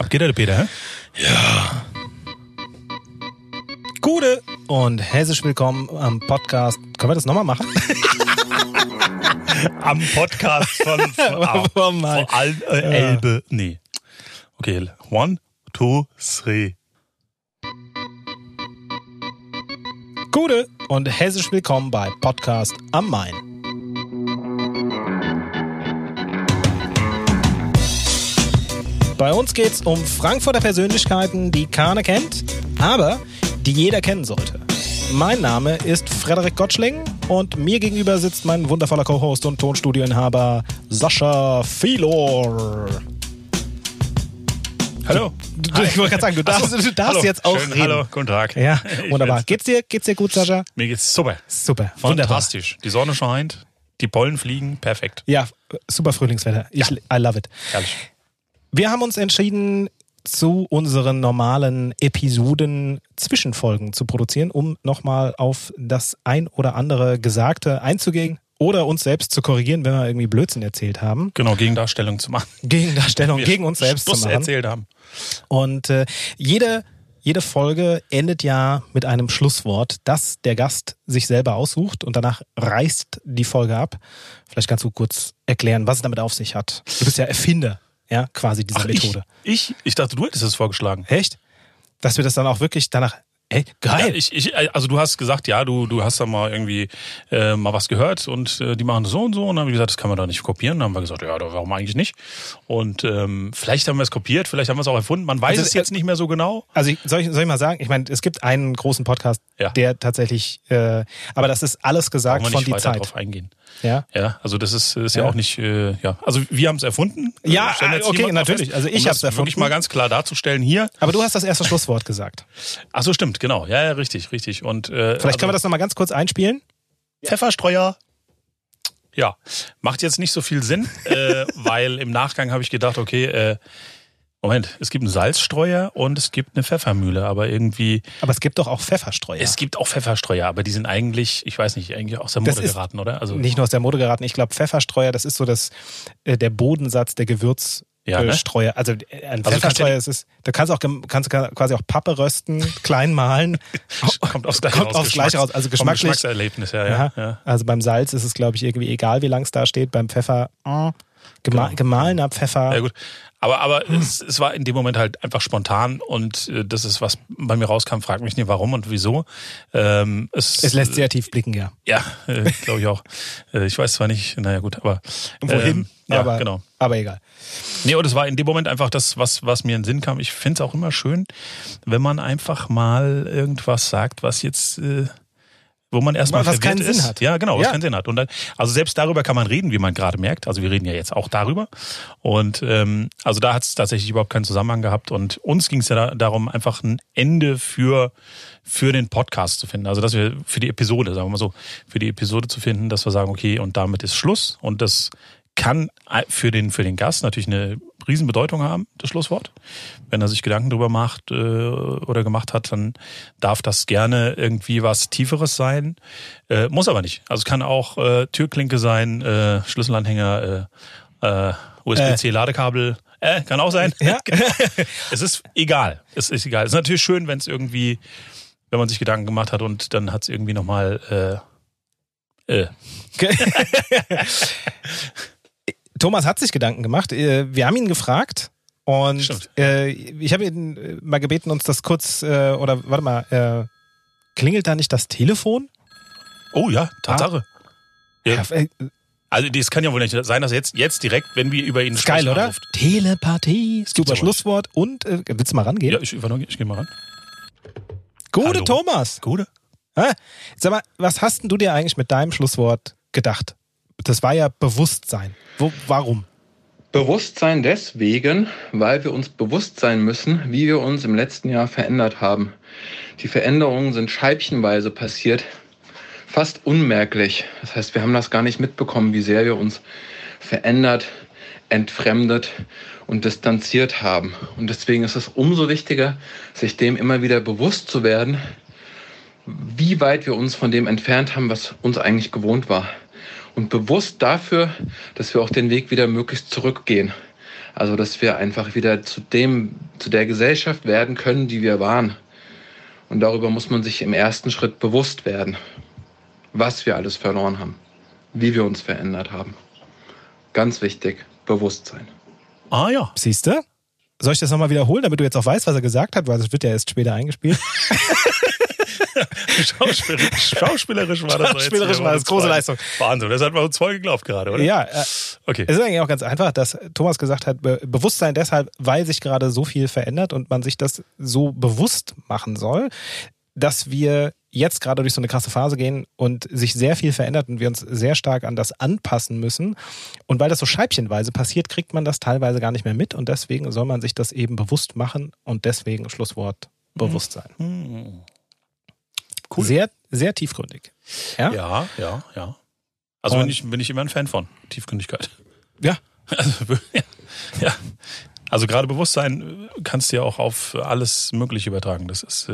Ab geht er, der Peter, hä? Ja. Gute und herzlich willkommen am Podcast. Können wir das nochmal machen? Am Podcast von Elbe. Nee. Okay, 1, 2, 3. Gute und herzlich willkommen bei Podcast am Main. Bei uns geht's um Frankfurter Persönlichkeiten, die keiner kennt, aber die jeder kennen sollte. Mein Name ist Frederik Gottschling und mir gegenüber sitzt mein wundervoller Co-Host und Tonstudioinhaber Sascha Filor. Hallo. Ich wollte gerade sagen, du darfst jetzt auch reden. Hallo, guten Tag. Ja, wunderbar. Geht's dir gut, Sascha? Mir geht's super. Super. Fantastisch. Wunderbar. Die Sonne scheint, die Pollen fliegen, perfekt. Ja, super Frühlingswetter. I love it. Herrlich. Wir haben uns entschieden, zu unseren normalen Episoden Zwischenfolgen zu produzieren, um nochmal auf das ein oder andere Gesagte einzugehen oder uns selbst zu korrigieren, wenn wir irgendwie Blödsinn erzählt haben. Genau, Gegendarstellung zu machen. Gegendarstellung, gegen uns selbst zu machen. Erzählt haben. Und jede Folge endet ja mit einem Schlusswort, das der Gast sich selber aussucht und danach reißt die Folge ab. Vielleicht kannst du kurz erklären, was es damit auf sich hat. Du bist ja Erfinder. Ja, quasi diese Methode. Ich dachte, du hättest das vorgeschlagen. Echt? Dass wir das dann auch wirklich danach... Ey, geil! Ja, also du hast gesagt, ja, du hast da mal irgendwie mal was gehört und die machen das so und so. Und dann haben wir gesagt, das kann man doch nicht kopieren. Dann haben wir gesagt, ja, warum eigentlich nicht? Und vielleicht haben wir es kopiert, vielleicht haben wir es auch erfunden. Man weiß es jetzt nicht mehr so genau. Also soll ich mal sagen? Ich meine, es gibt einen großen Podcast, der tatsächlich... aber das ist alles gesagt von die Zeit. Kann man nicht weiter drauf eingehen. Ja, also das ist ja auch nicht... Also wir haben es erfunden. Ja, okay, natürlich. Fest, also ich habe es erfunden. Wirklich mal ganz klar darzustellen hier. Aber du hast das erste Schlusswort gesagt. Ach so, stimmt. Genau, ja, richtig. Und vielleicht können wir das nochmal ganz kurz einspielen. Ja. Pfefferstreuer. Ja, macht jetzt nicht so viel Sinn, weil im Nachgang habe ich gedacht, okay, Moment, es gibt einen Salzstreuer und es gibt eine Pfeffermühle, aber irgendwie... Aber es gibt doch auch Pfefferstreuer. Es gibt auch Pfefferstreuer, aber die sind eigentlich, ich weiß nicht, eigentlich aus der Mode geraten, oder? Also nicht nur aus der Mode geraten, ich glaube Pfefferstreuer, das ist so der Bodensatz der Gewürz... Ja, ne? Streuer. Also ein Pfefferstreuer ist es. Da kannst du quasi auch Pappe rösten, klein mahlen. Kommt aufs Gleiche raus. Also geschmacklich. Geschmackserlebnis, ja. Also beim Salz ist es, glaube ich, irgendwie egal, wie lang es da steht. Beim Pfeffer, gemahlener Pfeffer. Ja, gut. Aber es war in dem Moment halt einfach spontan und das ist, was bei mir rauskam, frag mich nicht warum und wieso. Es lässt sehr tief blicken, ja. Ja, glaube ich auch. Ich weiß zwar nicht, naja gut, aber... Wohin? Ja, genau. Aber egal. Nee, und es war in dem Moment einfach das, was mir in den Sinn kam. Ich finde es auch immer schön, wenn man einfach mal irgendwas sagt, was jetzt... wo man erstmal verwirrt ist. Was keinen Sinn hat. Ja, genau, was keinen Sinn hat. Und dann, also selbst darüber kann man reden, wie man gerade merkt. Also wir reden ja jetzt auch darüber. Und also da hat es tatsächlich überhaupt keinen Zusammenhang gehabt. Und uns ging es ja darum, einfach ein Ende für den Podcast zu finden. Also dass wir für die Episode, sagen wir mal so, für die Episode zu finden, dass wir sagen, okay, und damit ist Schluss. Und das kann für den Gast natürlich eine Riesenbedeutung haben, das Schlusswort. Wenn er sich Gedanken drüber macht oder gemacht hat, dann darf das gerne irgendwie was Tieferes sein. Muss aber nicht. Also es kann auch Türklinke sein, Schlüsselanhänger, USB-C-Ladekabel. Kann auch sein. Ja. Es ist egal. Es ist egal. Es ist natürlich schön, wenn es irgendwie, wenn man sich Gedanken gemacht hat und dann hat es irgendwie nochmal... Thomas hat sich Gedanken gemacht. Wir haben ihn gefragt und ich habe ihn mal gebeten, uns das kurz, oder warte mal, klingelt da nicht das Telefon? Oh ja, Tatsache. Ja. Also das kann ja wohl nicht sein, dass jetzt direkt, wenn wir über ihn sprechen, geil, oder? Anruft. Telepathie, super Schlusswort und, willst du mal rangehen? Ja, ich gehe mal ran. Gute Thomas. Gute. Sag mal, was hast denn du dir eigentlich mit deinem Schlusswort gedacht? Das war ja Bewusstsein. Warum? Bewusstsein deswegen, weil wir uns bewusst sein müssen, wie wir uns im letzten Jahr verändert haben. Die Veränderungen sind scheibchenweise passiert, fast unmerklich. Das heißt, wir haben das gar nicht mitbekommen, wie sehr wir uns verändert, entfremdet und distanziert haben. Und deswegen ist es umso wichtiger, sich dem immer wieder bewusst zu werden, wie weit wir uns von dem entfernt haben, was uns eigentlich gewohnt war. Und bewusst dafür, dass wir auch den Weg wieder möglichst zurückgehen. Also, dass wir einfach wieder zu dem zu der Gesellschaft werden können, die wir waren. Und darüber muss man sich im ersten Schritt bewusst werden, was wir alles verloren haben, wie wir uns verändert haben. Ganz wichtig, Bewusstsein. Ah ja, siehst du? Soll ich das nochmal wiederholen, damit du jetzt auch weißt, was er gesagt hat? Weil das wird ja erst später eingespielt. Schauspielerisch war das. Schauspielerisch war das. Große Leistung. Wahnsinn, das hat man uns voll geglaubt gerade, oder? Ja. Okay. Es ist eigentlich auch ganz einfach, dass Thomas gesagt hat, Bewusstsein deshalb, weil sich gerade so viel verändert und man sich das so bewusst machen soll, dass wir jetzt gerade durch so eine krasse Phase gehen und sich sehr viel verändert und wir uns sehr stark an das anpassen müssen. Und weil das so scheibchenweise passiert, kriegt man das teilweise gar nicht mehr mit und deswegen soll man sich das eben bewusst machen und deswegen Schlusswort Bewusstsein. Mhm. Cool. Sehr, sehr tiefgründig. Ja, ja, ja. Ja. Also bin ich immer ein Fan von Tiefgründigkeit. Ja. Also, ja. Ja. Also gerade Bewusstsein kannst du ja auch auf alles Mögliche übertragen. Das ist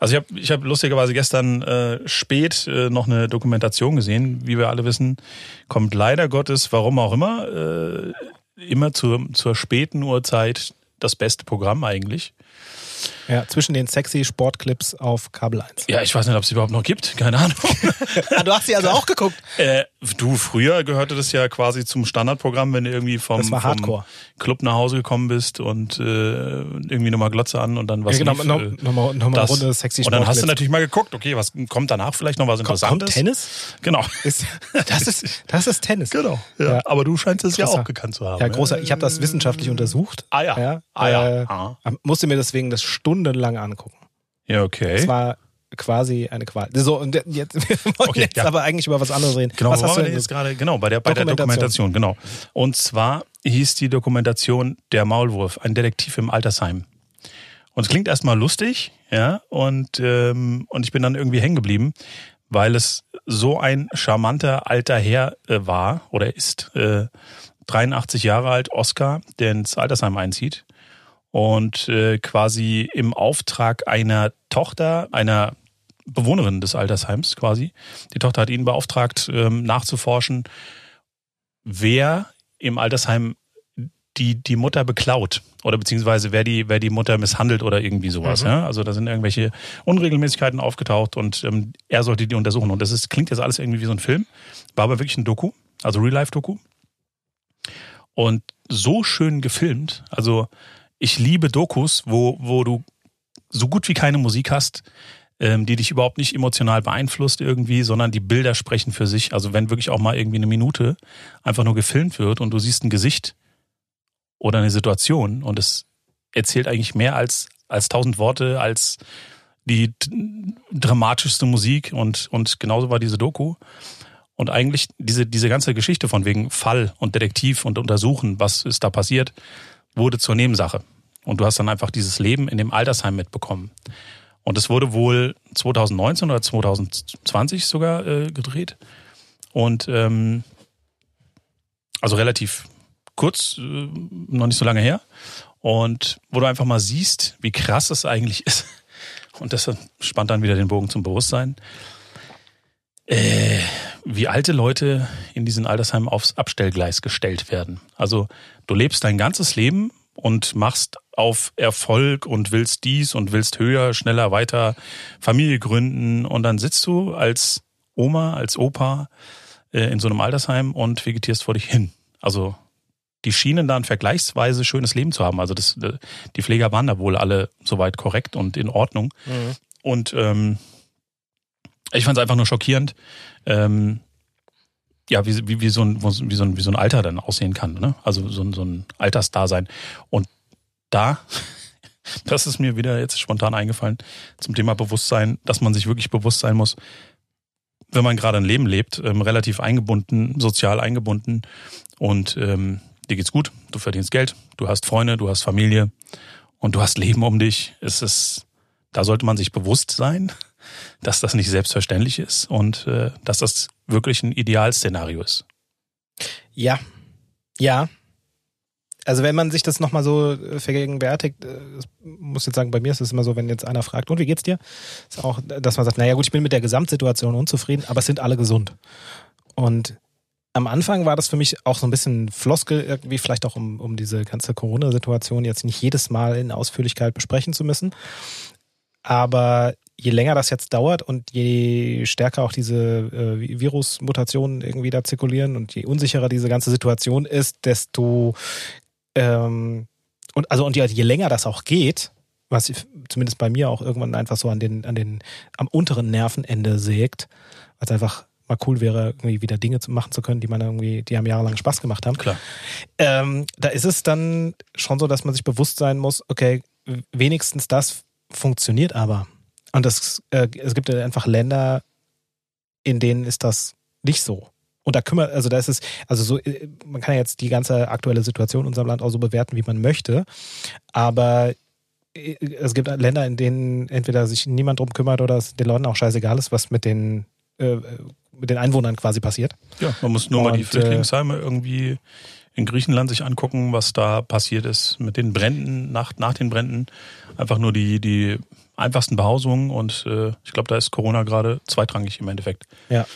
also ich hab lustigerweise gestern spät noch eine Dokumentation gesehen. Wie wir alle wissen, kommt leider Gottes, warum auch immer, immer zur späten Uhrzeit das beste Programm eigentlich. Ja, zwischen den sexy Sportclips auf Kabel 1. Ja, ich weiß nicht, ob es überhaupt noch gibt. Keine Ahnung. Du hast sie also auch geguckt? Du, früher gehörte das ja quasi zum Standardprogramm, wenn du irgendwie vom Club nach Hause gekommen bist und irgendwie nochmal Glotze an und dann was. Ja, genau, nochmal Runde sexy Sportclips. Und dann hast du natürlich mal geguckt, okay, was kommt danach, vielleicht noch was Interessantes. Kommt Tennis? Genau. Das ist Tennis. Genau. Ja. Ja. Aber du scheinst es ja auch gekannt zu haben. Ja, großer. Ich habe das wissenschaftlich untersucht. Ah ja. Musste mir deswegen das stundenlang angucken. Ja, okay. Das war quasi eine Qual. So, und jetzt, wir wollen aber eigentlich über was anderes reden. Genau, was hast du denn jetzt gerade? Genau, bei der Dokumentation, genau. Und zwar hieß die Dokumentation Der Maulwurf, ein Detektiv im Altersheim. Und es klingt erstmal lustig, ja, und ich bin dann irgendwie hängen geblieben, weil es so ein charmanter alter Herr war oder ist. 83 Jahre alt, Oscar, der ins Altersheim einzieht. Und quasi im Auftrag einer Tochter, einer Bewohnerin des Altersheims quasi. Die Tochter hat ihn beauftragt, nachzuforschen, wer im Altersheim die Mutter beklaut oder beziehungsweise wer die Mutter misshandelt oder irgendwie sowas. Mhm. Ja? Also da sind irgendwelche Unregelmäßigkeiten aufgetaucht und er sollte die untersuchen. Und das klingt jetzt alles irgendwie wie so ein Film, war aber wirklich ein Doku, also Real-Life-Doku. Und so schön gefilmt, also ich liebe Dokus, wo du so gut wie keine Musik hast, die dich überhaupt nicht emotional beeinflusst irgendwie, sondern die Bilder sprechen für sich. Also wenn wirklich auch mal irgendwie eine Minute einfach nur gefilmt wird und du siehst ein Gesicht oder eine Situation und es erzählt eigentlich mehr als 1000 Worte, als die dramatischste Musik und genauso war diese Doku. Und eigentlich diese ganze Geschichte von wegen Fall und Detektiv und Untersuchen, was ist da passiert, wurde zur Nebensache. Und du hast dann einfach dieses Leben in dem Altersheim mitbekommen. Und es wurde wohl 2019 oder 2020 sogar gedreht. Und also relativ kurz, noch nicht so lange her. Und wo du einfach mal siehst, wie krass es eigentlich ist. Und das spannt dann wieder den Bogen zum Bewusstsein. Wie alte Leute in diesen Altersheimen aufs Abstellgleis gestellt werden. Also du lebst dein ganzes Leben und machst auf Erfolg und willst dies und willst höher, schneller, weiter, Familie gründen und dann sitzt du als Oma, als Opa in so einem Altersheim und vegetierst vor dich hin. Also die schienen da ein vergleichsweise schönes Leben zu haben. Also die Pfleger waren da wohl alle soweit korrekt und in Ordnung. Mhm. Und ich fand es einfach nur schockierend, wie so ein Alter dann aussehen kann, ne? Also so ein Altersdasein. Und das ist mir wieder jetzt spontan eingefallen, zum Thema Bewusstsein, dass man sich wirklich bewusst sein muss, wenn man gerade ein Leben lebt, relativ eingebunden, sozial eingebunden und dir geht's gut, du verdienst Geld, du hast Freunde, du hast Familie und du hast Leben um dich. Da sollte man sich bewusst sein, dass das nicht selbstverständlich ist und dass das wirklich ein Idealszenario ist. Ja, ja. Also wenn man sich das nochmal so vergegenwärtigt, ich muss jetzt sagen, bei mir ist es immer so, wenn jetzt einer fragt, und wie geht's dir? Ist auch, dass man sagt, naja gut, ich bin mit der Gesamtsituation unzufrieden, aber es sind alle gesund. Und Am Anfang war das für mich auch so ein bisschen Floskel, irgendwie vielleicht auch um diese ganze Corona-Situation jetzt nicht jedes Mal in Ausführlichkeit besprechen zu müssen. Aber je länger das jetzt dauert und je stärker auch diese Virusmutationen irgendwie da zirkulieren und je unsicherer diese ganze Situation ist, desto je länger das auch geht, was zumindest bei mir auch irgendwann einfach so am unteren Nervenende sägt, was einfach mal cool wäre, irgendwie wieder Dinge machen zu können, die einem jahrelang Spaß gemacht haben. Klar. Da ist es dann schon so, dass man sich bewusst sein muss, okay, wenigstens das funktioniert aber. Und es gibt einfach Länder, in denen ist das nicht so. Und man kann ja jetzt die ganze aktuelle Situation in unserem Land auch so bewerten, wie man möchte, aber es gibt Länder, in denen entweder sich niemand drum kümmert oder es den Leuten auch scheißegal ist, was mit den Einwohnern quasi passiert. Ja, man muss nur mal die Flüchtlingsheime irgendwie in Griechenland sich angucken, was da passiert ist mit den Bränden, nach den Bränden. Einfach nur die einfachsten Behausungen und ich glaube, da ist Corona gerade zweitrangig im Endeffekt. Ja.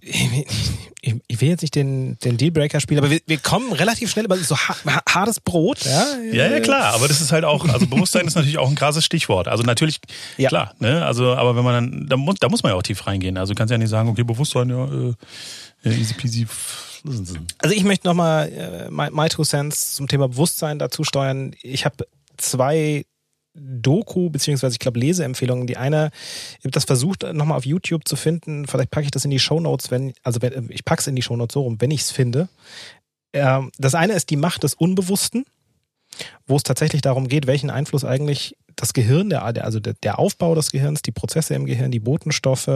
Ich will jetzt nicht den Dealbreaker spielen, aber wir kommen relativ schnell über so hartes Brot. Ja, klar, aber das ist halt auch, also Bewusstsein ist natürlich auch ein krasses Stichwort. Also natürlich, ja. Klar, ne? Also, aber wenn man dann, da muss man ja auch tief reingehen. Also du kannst ja nicht sagen, okay, Bewusstsein, ja, easy peasy. Also ich möchte nochmal my two cents zum Thema Bewusstsein dazu steuern. Ich habe 2 Doku, beziehungsweise ich glaube Leseempfehlungen. Die eine, ich habe das versucht nochmal auf YouTube zu finden, vielleicht packe ich das in die Shownotes, ich packe es in die Shownotes so rum, wenn ich es finde. Das eine ist die Macht des Unbewussten, wo es tatsächlich darum geht, welchen Einfluss eigentlich das Gehirn, der Aufbau des Gehirns, die Prozesse im Gehirn, die Botenstoffe,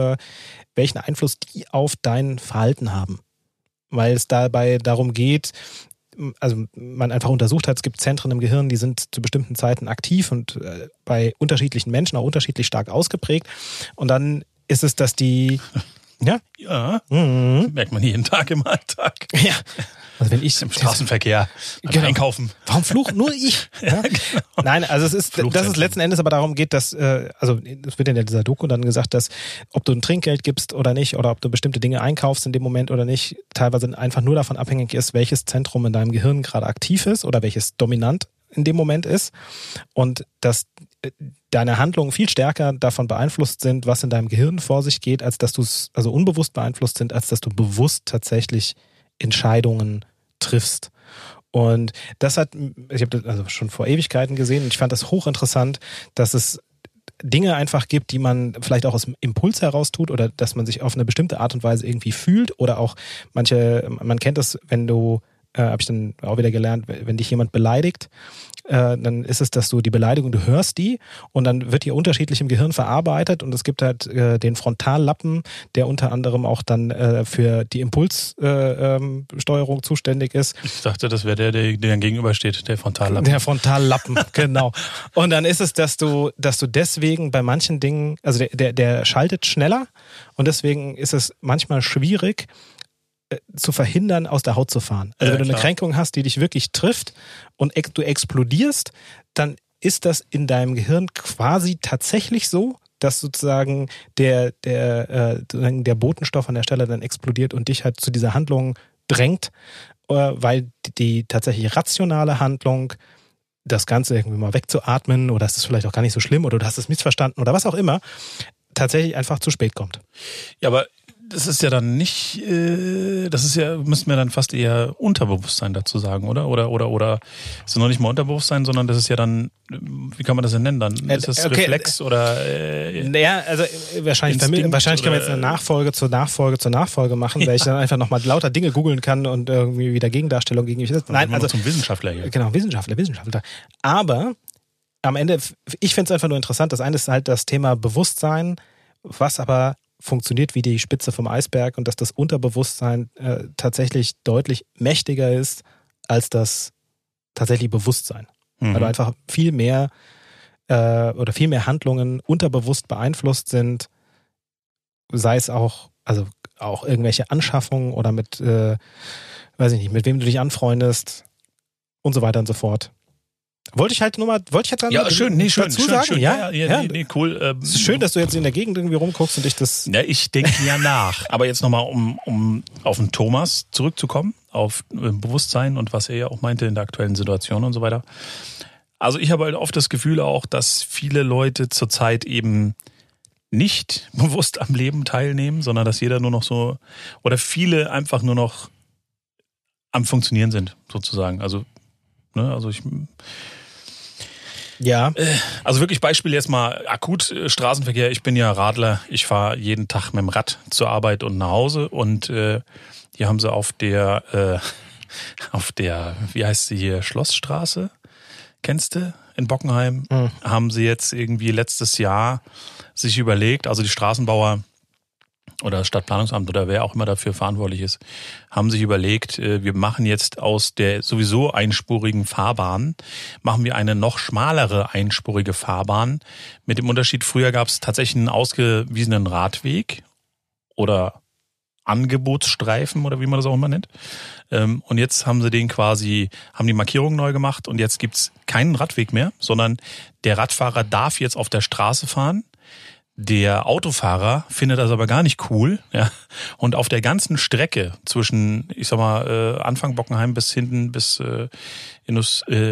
welchen Einfluss die auf dein Verhalten haben. Weil es dabei darum geht, also man einfach untersucht hat, es gibt Zentren im Gehirn, die sind zu bestimmten Zeiten aktiv und bei unterschiedlichen Menschen auch unterschiedlich stark ausgeprägt. Und dann ist es, dass die... Ja. Mhm. Das merkt man jeden Tag im Alltag. Ja. Also wenn ich im Straßenverkehr einkaufen. Warum flucht nur ich? Ja? Genau. Nein, also dass es letzten Endes aber darum geht, dass, also es wird in dieser Doku dann gesagt, dass ob du ein Trinkgeld gibst oder nicht oder ob du bestimmte Dinge einkaufst in dem Moment oder nicht, teilweise einfach nur davon abhängig ist, welches Zentrum in deinem Gehirn gerade aktiv ist oder welches dominant in dem Moment ist und dass deine Handlungen viel stärker davon beeinflusst sind, was in deinem Gehirn vor sich geht, als dass du es, also unbewusst beeinflusst sind, als dass du bewusst tatsächlich Entscheidungen triffst. Und das ich habe das also schon vor Ewigkeiten gesehen und ich fand das hochinteressant, dass es Dinge einfach gibt, die man vielleicht auch aus dem Impuls heraus tut oder dass man sich auf eine bestimmte Art und Weise irgendwie fühlt oder auch man kennt das, wenn du habe ich dann auch wieder gelernt, wenn dich jemand beleidigt, dann ist es, dass du die Beleidigung, du hörst die und dann wird die unterschiedlich im Gehirn verarbeitet und es gibt halt den Frontallappen, der unter anderem auch dann für die Impulssteuerung zuständig ist. Ich dachte, das wäre der dann gegenübersteht, der Frontallappen. Der Frontallappen, genau. Und dann ist es, dass du deswegen bei manchen Dingen, also der schaltet schneller und deswegen ist es manchmal schwierig, zu verhindern, aus der Haut zu fahren. Also wenn du eine Kränkung hast, die dich wirklich trifft und du explodierst, dann ist das in deinem Gehirn quasi tatsächlich so, dass sozusagen der Botenstoff an der Stelle dann explodiert und dich halt zu dieser Handlung drängt, weil die tatsächlich rationale Handlung, das Ganze irgendwie mal wegzuatmen oder es ist vielleicht auch gar nicht so schlimm oder du hast es missverstanden oder was auch immer, tatsächlich einfach zu spät kommt. Ja, aber das ist ja dann nicht, müssen wir dann fast eher Unterbewusstsein dazu sagen, oder? Oder ist es noch nicht mal Unterbewusstsein, sondern das ist ja dann, wie kann man das denn nennen dann? Ist das okay. Reflex oder? Naja, also wahrscheinlich kann man jetzt eine Nachfolge machen, weil ich dann einfach nochmal lauter Dinge googeln kann und irgendwie wieder Gegendarstellung gegen mich setze. Nein, also zum Wissenschaftler hier. Genau, Wissenschaftler. Aber am Ende, ich finde es einfach nur interessant, das eine ist halt das Thema Bewusstsein, was aber funktioniert wie die Spitze vom Eisberg und dass das Unterbewusstsein tatsächlich deutlich mächtiger ist als das tatsächliche Bewusstsein. Mhm. Weil einfach viel mehr Handlungen unterbewusst beeinflusst sind, sei es auch irgendwelche Anschaffungen oder mit, weiß ich nicht, mit wem du dich anfreundest und so weiter und so fort. Wollte ich halt dann schön, nee, schön, dazu schön, sagen. Schön, nee, cool. Es ist schön, dass du jetzt in der Gegend irgendwie rumguckst und dich das... Na, ich denke ja nach. Aber jetzt nochmal, um auf den Thomas zurückzukommen, auf Bewusstsein und was er ja auch meinte in der aktuellen Situation und so weiter. Also ich habe halt oft das Gefühl auch, dass viele Leute zurzeit eben nicht bewusst am Leben teilnehmen, sondern dass jeder nur noch so, oder viele einfach nur noch am Funktionieren sind, sozusagen. Also wirklich Beispiel jetzt mal akut Straßenverkehr. Ich bin ja Radler. Ich fahre jeden Tag mit dem Rad zur Arbeit und nach Hause. Und hier haben sie auf der, wie heißt sie hier, Schlossstraße, kennst du, in Bockenheim, haben sie jetzt irgendwie letztes Jahr sich überlegt, also die Straßenbauer oder das Stadtplanungsamt oder wer auch immer dafür verantwortlich ist, haben sich überlegt, wir machen jetzt aus der sowieso einspurigen Fahrbahn, machen wir eine noch schmalere einspurige Fahrbahn. Mit dem Unterschied, früher gab es tatsächlich einen ausgewiesenen Radweg oder Angebotsstreifen oder wie man das auch immer nennt. Und jetzt haben sie den quasi, haben die Markierung neu gemacht und jetzt gibt's keinen Radweg mehr, sondern der Radfahrer darf jetzt auf der Straße fahren. Der Autofahrer findet das aber gar nicht cool, ja. Und auf der ganzen Strecke zwischen, ich sag mal, Anfang Bockenheim bis hinten, bis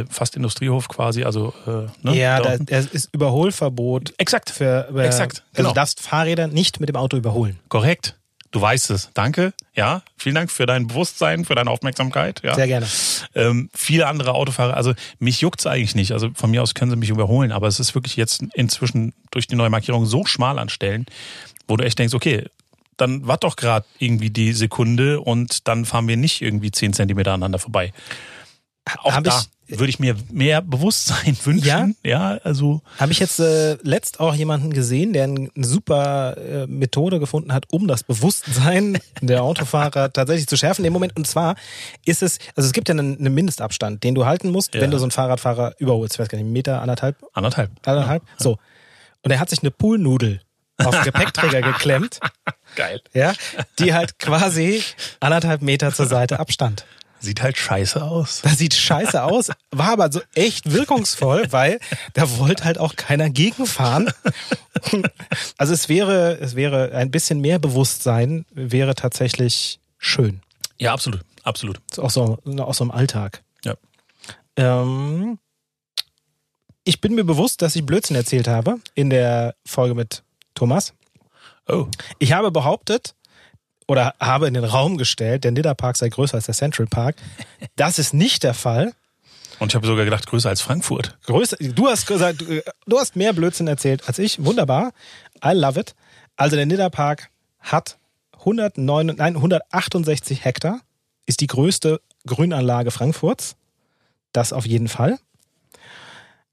fast Industriehof quasi, also ne? Ja, das ist Überholverbot. Exakt. Genau. Du darfst Fahrräder nicht mit dem Auto überholen. Korrekt. Du weißt es. Danke. Ja, vielen Dank für dein Bewusstsein, für deine Aufmerksamkeit. Ja. Sehr gerne. Viele andere Autofahrer, also mich juckt's eigentlich nicht. Also von mir aus können sie mich überholen, aber es ist wirklich jetzt inzwischen durch die neue Markierung so schmal an Stellen, wo du echt denkst, okay, dann wart doch gerade irgendwie die Sekunde und dann fahren wir nicht irgendwie 10 Zentimeter aneinander vorbei. Auch würde ich mir mehr Bewusstsein wünschen. Ja also habe ich jetzt letzt auch jemanden gesehen, der eine super Methode gefunden hat, um das Bewusstsein der Autofahrer tatsächlich zu schärfen im Moment. Und zwar ist es, also es gibt ja einen Mindestabstand, den du halten musst, wenn du so einen Fahrradfahrer überholst. Ich weiß gar nicht, 1 Meter, anderthalb. Ja. So. Und er hat sich eine Poolnudel auf den Gepäckträger geklemmt. Geil. Ja, die halt quasi 1,5 Meter zur Seite Abstand. Sieht halt scheiße aus. Das sieht scheiße aus, war aber so echt wirkungsvoll, weil da wollte halt auch keiner gegenfahren. Also es wäre ein bisschen mehr Bewusstsein, wäre tatsächlich schön. Ja, absolut, absolut. Auch so im Alltag. Ja. Ich bin mir bewusst, dass ich Blödsinn erzählt habe in der Folge mit Thomas. Oh. Ich habe behauptet, oder habe in den Raum gestellt, der Niddapark sei größer als der Central Park. Das ist nicht der Fall. Und ich habe sogar gedacht, größer als Frankfurt. Größer. Du hast gesagt, du hast mehr Blödsinn erzählt als ich. Wunderbar. I love it. Also der Niddapark hat 168 Hektar. Ist die größte Grünanlage Frankfurts. Das auf jeden Fall.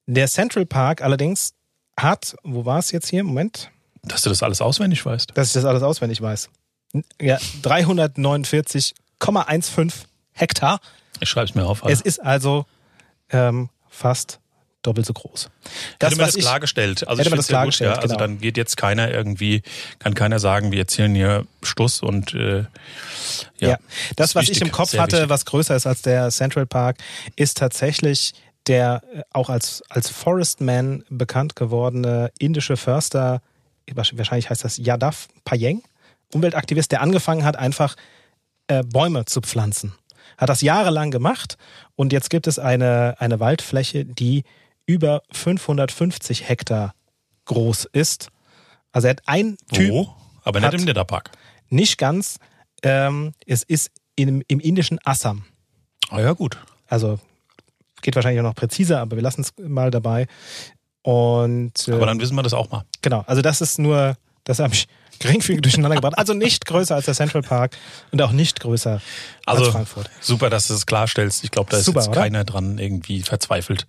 Der Central Park allerdings hat, wo war es jetzt hier? Moment. Dass du das alles auswendig weißt. Dass ich das alles auswendig weiß. Ja, 349,15 Hektar. Ich schreibe es mir auf. Alter. Es ist also fast doppelt so groß. Das, hätte man das klargestellt. Also hätte man das klargestellt, gut, ja. Genau. Also dann geht jetzt keiner irgendwie, kann keiner sagen, wir erzählen hier Stuss und Das, was ich im Kopf hatte, was größer ist als der Central Park, ist tatsächlich der auch als Forestman bekannt gewordene indische Förster, wahrscheinlich heißt das Yadav Payeng. Umweltaktivist, der angefangen hat, einfach Bäume zu pflanzen. Hat das jahrelang gemacht und jetzt gibt es eine Waldfläche, die über 550 Hektar groß ist. Also er hat ein Typ... Wo? Aber nicht im Niddapark. Nicht ganz. Es ist im indischen Assam. Ah ja, gut. Also geht wahrscheinlich auch noch präziser, aber wir lassen es mal dabei. Und, aber dann wissen wir das auch mal. Genau, also das ist nur... Das habe ich geringfügig durcheinander gebracht. Also nicht größer als der Central Park und auch nicht größer als Frankfurt. Super, dass du es klarstellst. Ich glaube, da ist super, jetzt keiner dran irgendwie verzweifelt.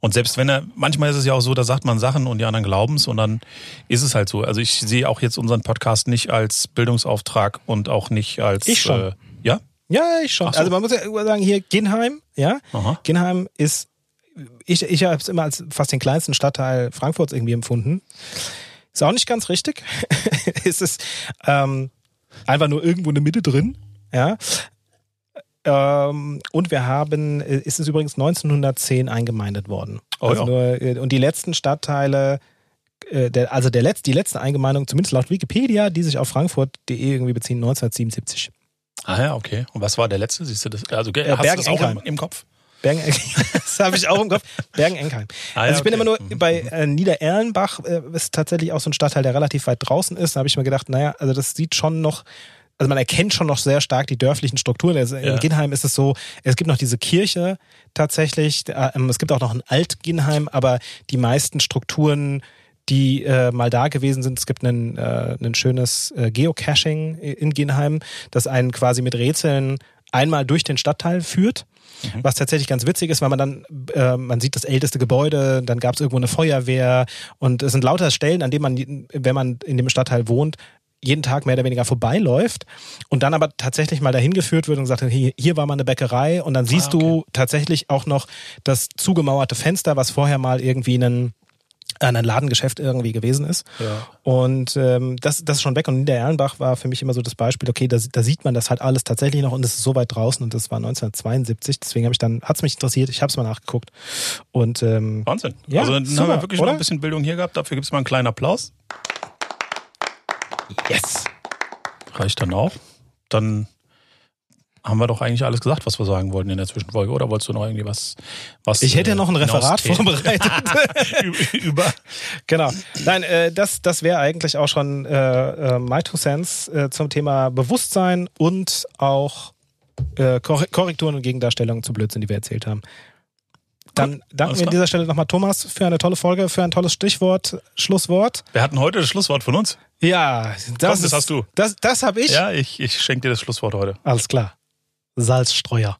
Und selbst wenn manchmal ist es ja auch so, da sagt man Sachen und die anderen glauben es und dann ist es halt so. Also ich sehe auch jetzt unseren Podcast nicht als Bildungsauftrag und auch nicht als... Ich schon. Ja? Ja, ich schon. So. Also man muss ja sagen, hier Ginnheim, ja? Aha. Ginnheim ist... Ich habe es immer als fast den kleinsten Stadtteil Frankfurts irgendwie empfunden. Ist auch nicht ganz richtig. Es ist einfach nur irgendwo in der Mitte drin. Ja. Und wir haben, ist es übrigens 1910 eingemeindet worden. Also und die letzten Stadtteile, die letzte Eingemeindung, zumindest laut Wikipedia, die sich auf Frankfurt.de irgendwie beziehen, 1977. Ah ja, okay. Und was war der letzte? Siehst du das? Also hast du das auch im Kopf? Bergen-Enkheim. Das habe ich auch im Kopf. Bergen-Enkheim. Also ich bin immer nur bei Nieder-Erlenbach, ist tatsächlich auch so ein Stadtteil, der relativ weit draußen ist. Da habe ich mir gedacht, naja, also das sieht schon noch, also man erkennt schon noch sehr stark die dörflichen Strukturen. Also in Ginnheim ist es so, es gibt noch diese Kirche tatsächlich, es gibt auch noch ein Alt-Ginnheim, aber die meisten Strukturen, die mal da gewesen sind. Es gibt ein schönes Geocaching in Ginnheim, das einen quasi mit Rätseln einmal durch den Stadtteil führt. Was tatsächlich ganz witzig ist, weil man dann, man sieht das älteste Gebäude, dann gab es irgendwo eine Feuerwehr und es sind lauter Stellen, an denen man, wenn man in dem Stadtteil wohnt, jeden Tag mehr oder weniger vorbeiläuft und dann aber tatsächlich mal dahin geführt wird und gesagt, hier war mal eine Bäckerei und dann siehst du tatsächlich auch noch das zugemauerte Fenster, was vorher mal irgendwie ein Ladengeschäft irgendwie gewesen ist. Ja. Und das ist schon weg. Und Nieder-Erlenbach war für mich immer so das Beispiel, okay, da sieht man das halt alles tatsächlich noch und es ist so weit draußen und das war 1972. Deswegen hat es mich interessiert, ich habe es mal nachgeguckt. Und, Wahnsinn. Ja, also dann super, haben wir wirklich noch ein bisschen Bildung hier gehabt. Dafür gibt es mal einen kleinen Applaus. Yes! Reicht dann auch. Dann haben wir doch eigentlich alles gesagt, was wir sagen wollten in der Zwischenfolge. Oder wolltest du noch irgendwie was? Ich hätte ja noch ein Referat vorbereitet. Über. Genau. Nein, das wäre eigentlich auch schon my two cents zum Thema Bewusstsein und auch Korrekturen und Gegendarstellungen zu Blödsinn, die wir erzählt haben. Dann danken wir an dieser Stelle nochmal Thomas für eine tolle Folge, für ein tolles Schlusswort. Wir hatten heute das Schlusswort von uns. Ja. Das hast du. Das habe ich. Ja, ich schenke dir das Schlusswort heute. Alles klar. Salzstreuer.